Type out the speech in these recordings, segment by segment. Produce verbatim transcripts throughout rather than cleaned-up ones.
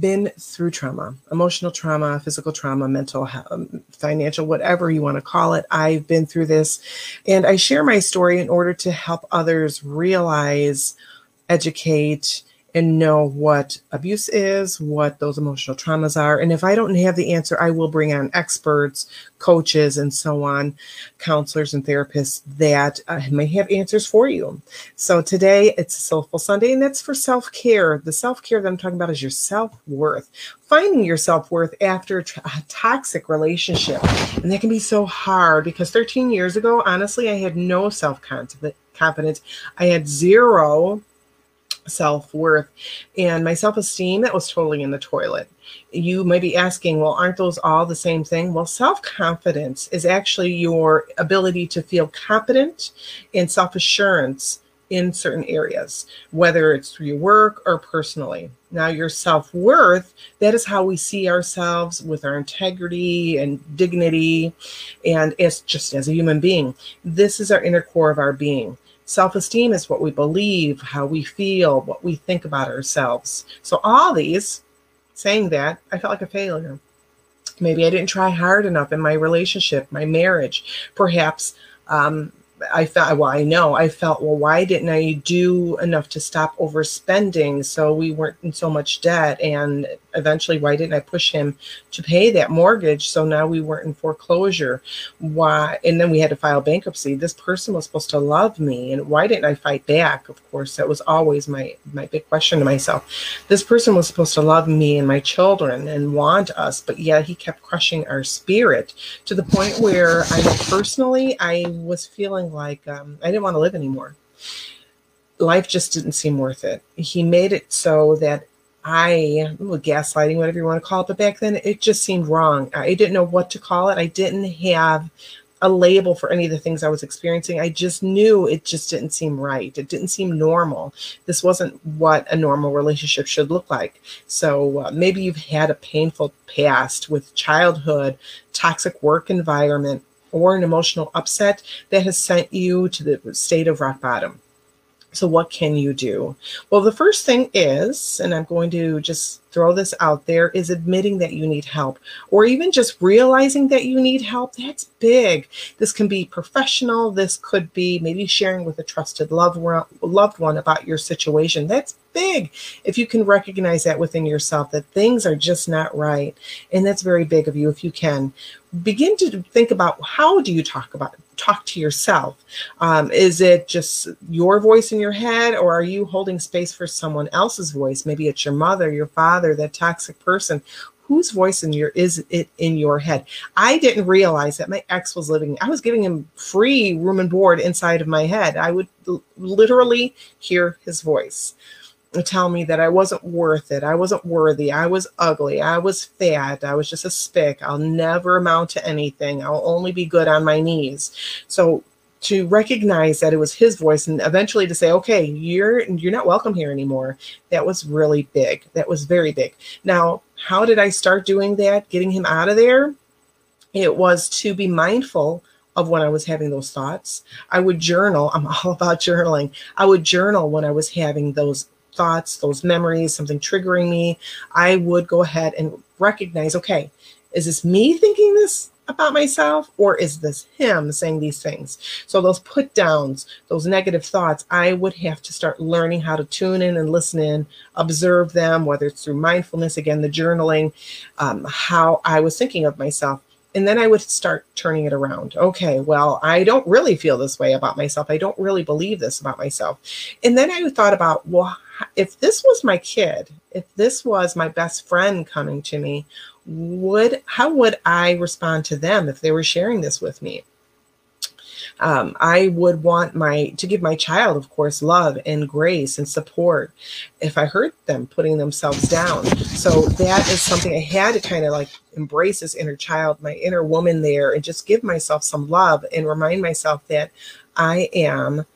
Been through trauma, emotional trauma, physical trauma, mental, um, financial, whatever you want to call it. I've been through this, and I share my story in order to help others realize, educate, and know what abuse is, what those emotional traumas are. And if I don't have the answer, I will bring on experts, coaches, and so on, counselors and therapists that uh, may have answers for you. So today it's a Soulful Sunday, and that's for self-care. The self-care that I'm talking about is your self-worth, finding your self-worth after a, t- a toxic relationship. And that can be so hard because thirteen years ago, honestly, I had no self-confidence. I had zero self-worth, and my self-esteem, that was totally in the toilet. You may be asking, well, aren't those all the same thing? Well, self-confidence is actually your ability to feel competent and self-assurance in certain areas, whether it's through your work or personally. Now, your self-worth, that is how we see ourselves with our integrity and dignity, and as just as a human being. This is our inner core of our being. Self-esteem is what we believe, how we feel, what we think about ourselves. So all these, saying that, I felt like a failure. Maybe I didn't try hard enough in my relationship, my marriage. Perhaps um, I felt, well, I know, I felt, well, why didn't I do enough to stop overspending so we weren't in so much debt? And eventually, why didn't I push him to pay that mortgage so now we weren't in foreclosure? Why? And then we had to file bankruptcy. This person was supposed to love me, and why didn't I fight back? Of course, that was always my, my big question to myself. This person was supposed to love me and my children and want us, but yeah, he kept crushing our spirit to the point where I personally, I was feeling like um, I didn't want to live anymore. Life just didn't seem worth it. He made it so that I, well, gaslighting, whatever you want to call it, but back then it just seemed wrong. I didn't know what to call it. I didn't have a label for any of the things I was experiencing. I just knew it just didn't seem right. It didn't seem normal. This wasn't what a normal relationship should look like. So uh, maybe you've had a painful past with childhood, toxic work environment, or an emotional upset that has sent you to the state of rock bottom. So what can you do? Well, the first thing is, and I'm going to just throw this out there, is admitting that you need help, or even just realizing that you need help. That's big. This can be professional. This could be maybe sharing with a trusted loved loved one about your situation. That's big. If you can recognize that within yourself, that things are just not right. And that's very big of you. If you can begin to think about, how do you talk about it? Talk to yourself. Um, is it just your voice in your head, or are you holding space for someone else's voice? Maybe it's your mother, your father, that toxic person. Whose voice in your, is it in your head? I didn't realize that my ex was living, I was giving him free room and board inside of my head. I would l- literally hear his voice tell me that I wasn't worth it. I wasn't worthy. I was ugly. I was fat. I was just a spick. I'll never amount to anything. I'll only be good on my knees. So to recognize that it was his voice, and eventually to say, okay, you're, you're not welcome here anymore. That was really big. That was very big. Now, how did I start doing that? Getting him out of there? It was to be mindful of when I was having those thoughts. I would journal. I'm all about journaling. I would journal when I was having those thoughts, those memories, something triggering me. I would go ahead and recognize, okay, is this me thinking this about myself, or is this him saying these things? So those put downs, those negative thoughts, I would have to start learning how to tune in and listen in, observe them, whether it's through mindfulness, again, the journaling, um, how I was thinking of myself. And then I would start turning it around. Okay, well, I don't really feel this way about myself. I don't really believe this about myself. And then I thought about, well, if this was my kid, if this was my best friend coming to me, would how would I respond to them if they were sharing this with me? Um, I would want my to give my child, of course, love and grace and support if I hurt them putting themselves down. So that is something I had to kind of like embrace this inner child, my inner woman there, and just give myself some love and remind myself that I am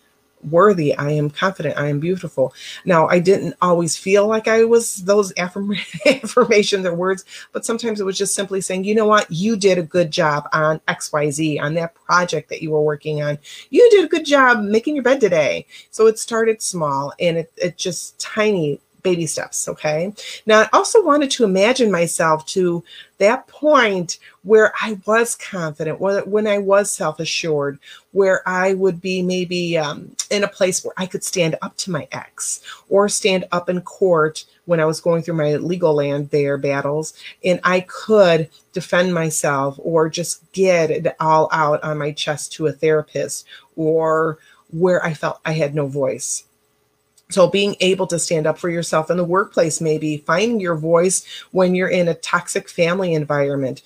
worthy. I am confident. I am beautiful. Now, I didn't always feel like I was those affirm affirmations or words, but sometimes it was just simply saying, you know what, you did a good job on X Y Z, on that project that you were working on. You did a good job making your bed today. So it started small, and it, it just tiny baby steps. Okay. Now, I also wanted to imagine myself to that point where I was confident, when I was self-assured, where I would be maybe um, in a place where I could stand up to my ex or stand up in court when I was going through my legal land there battles, and I could defend myself or just get it all out on my chest to a therapist, or where I felt I had no voice. So being able to stand up for yourself in the workplace, maybe finding your voice when you're in a toxic family environment,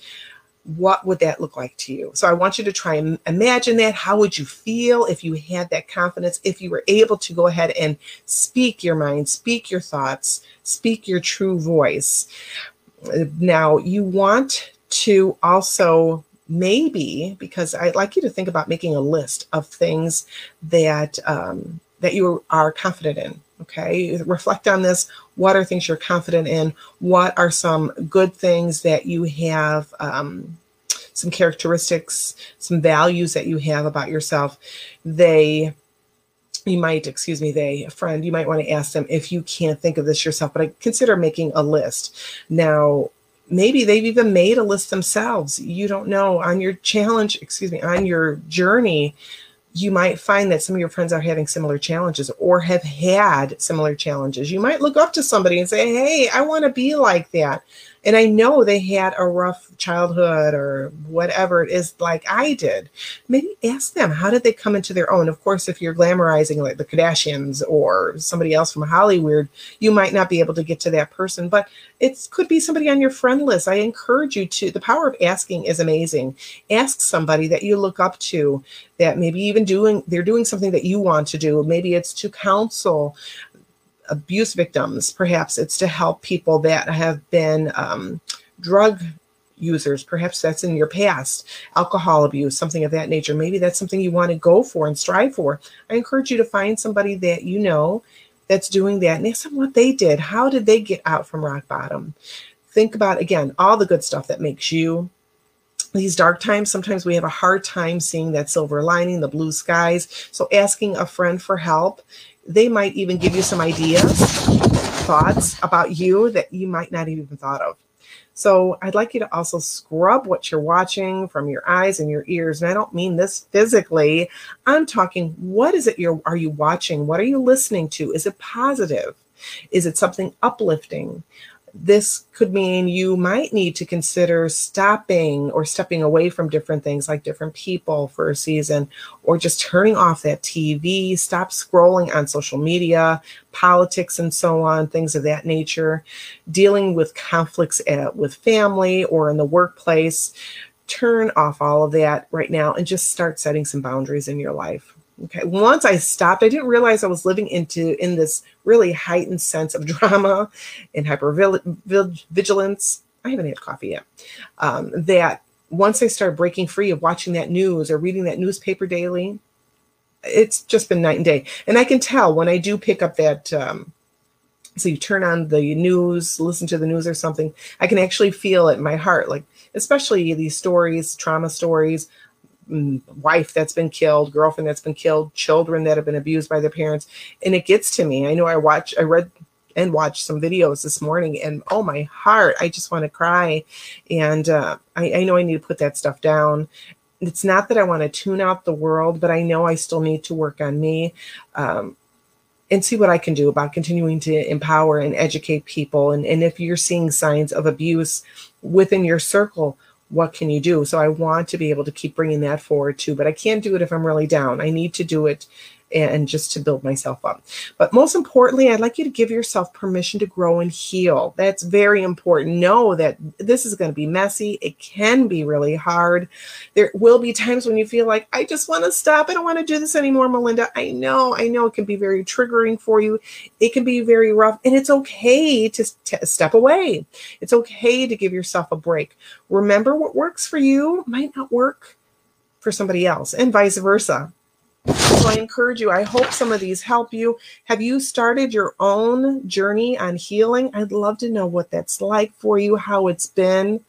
what would that look like to you? So I want you to try and imagine that. How would you feel if you had that confidence, if you were able to go ahead and speak your mind, speak your thoughts, speak your true voice? Now, you want to also maybe, because I'd like you to think about making a list of things that, um, that you are confident in. Okay. Reflect on this. What are things you're confident in? What are some good things that you have, um, some characteristics, some values that you have about yourself? They, you might, excuse me, they, a friend, you might want to ask them if you can't think of this yourself, but I consider making a list. Now, maybe they've even made a list themselves. You don't know. On your challenge, excuse me, on your journey, you might find that some of your friends are having similar challenges or have had similar challenges. You might look up to somebody and say, hey, I want to be like that. And I know they had a rough childhood or whatever it is like I did. Maybe ask them, how did they come into their own? Of course, if you're glamorizing like the Kardashians or somebody else from Hollywood, you might not be able to get to that person, but it could be somebody on your friend list. I encourage you to, the power of asking is amazing. Ask somebody that you look up to, that maybe even doing, they're doing something that you want to do. Maybe it's to counsel abuse victims. Perhaps it's to help people that have been um, drug users. Perhaps that's in your past, alcohol abuse, something of that nature. Maybe that's something you want to go for and strive for. I encourage you to find somebody that you know that's doing that and ask them what they did. How did they get out from rock bottom? Think about, again, all the good stuff that makes you. These dark times, sometimes we have a hard time seeing that silver lining, the blue skies. So asking a friend for help, they might even give you some ideas, thoughts about you that you might not even thought of. So I'd like you to also scrub what you're watching from your eyes and your ears. And I don't mean this physically. I'm talking, what is it you're, are you watching? What are you listening to? Is it positive? Is it something uplifting? This could mean you might need to consider stopping or stepping away from different things, like different people for a season, or just turning off that T V, stop scrolling on social media, politics and so on, things of that nature, dealing with conflicts at, with family or in the workplace. Turn off all of that right now and just start setting some boundaries in your life. Okay. Once I stopped, I didn't realize I was living into in this really heightened sense of drama and hypervigilance. I haven't had coffee yet. Um, that once I started breaking free of watching that news or reading that newspaper daily, it's just been night and day. And I can tell when I do pick up that, um, so you turn on the news, listen to the news or something, I can actually feel it in my heart, like especially these stories, trauma stories, wife that's been killed, girlfriend that's been killed, children that have been abused by their parents. And it gets to me. I know I watch, I read and watched some videos this morning, and oh my heart, I just want to cry. And uh, I, I know I need to put that stuff down. It's not that I want to tune out the world, but I know I still need to work on me um, and see what I can do about continuing to empower and educate people. And, and if you're seeing signs of abuse within your circle, what can you do? So I want to be able to keep bringing that forward too, but I can't do it if I'm really down. I need to do it and just to build myself up. But most importantly, I'd like you to give yourself permission to grow and heal. That's very important. Know that this is going to be messy. It can be really hard. There will be times when you feel like, I just want to stop. I don't want to do this anymore, Melinda. I know, I know it can be very triggering for you. It can be very rough, and it's okay to t- step away. It's okay to give yourself a break. Remember, what works for you might not work for somebody else, and vice versa. So I encourage you. I hope some of these help you. Have you started your own journey on healing? I'd love to know what that's like for you, how it's been.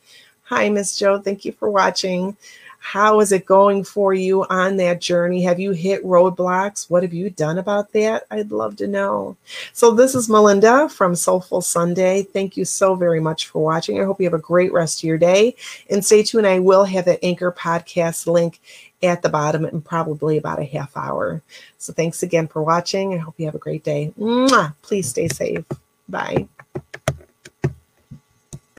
Hi, Miss Jo. Thank you for watching. How is it going for you on that journey? Have you hit roadblocks? What have you done about that? I'd love to know. So this is Melinda from Soulful Sunday. Thank you so very much for watching. I hope you have a great rest of your day. And stay tuned. I will have that Anchor podcast link at the bottom in probably about a half hour. So thanks again for watching. I hope you have a great day. Mwah! Please stay safe. Bye.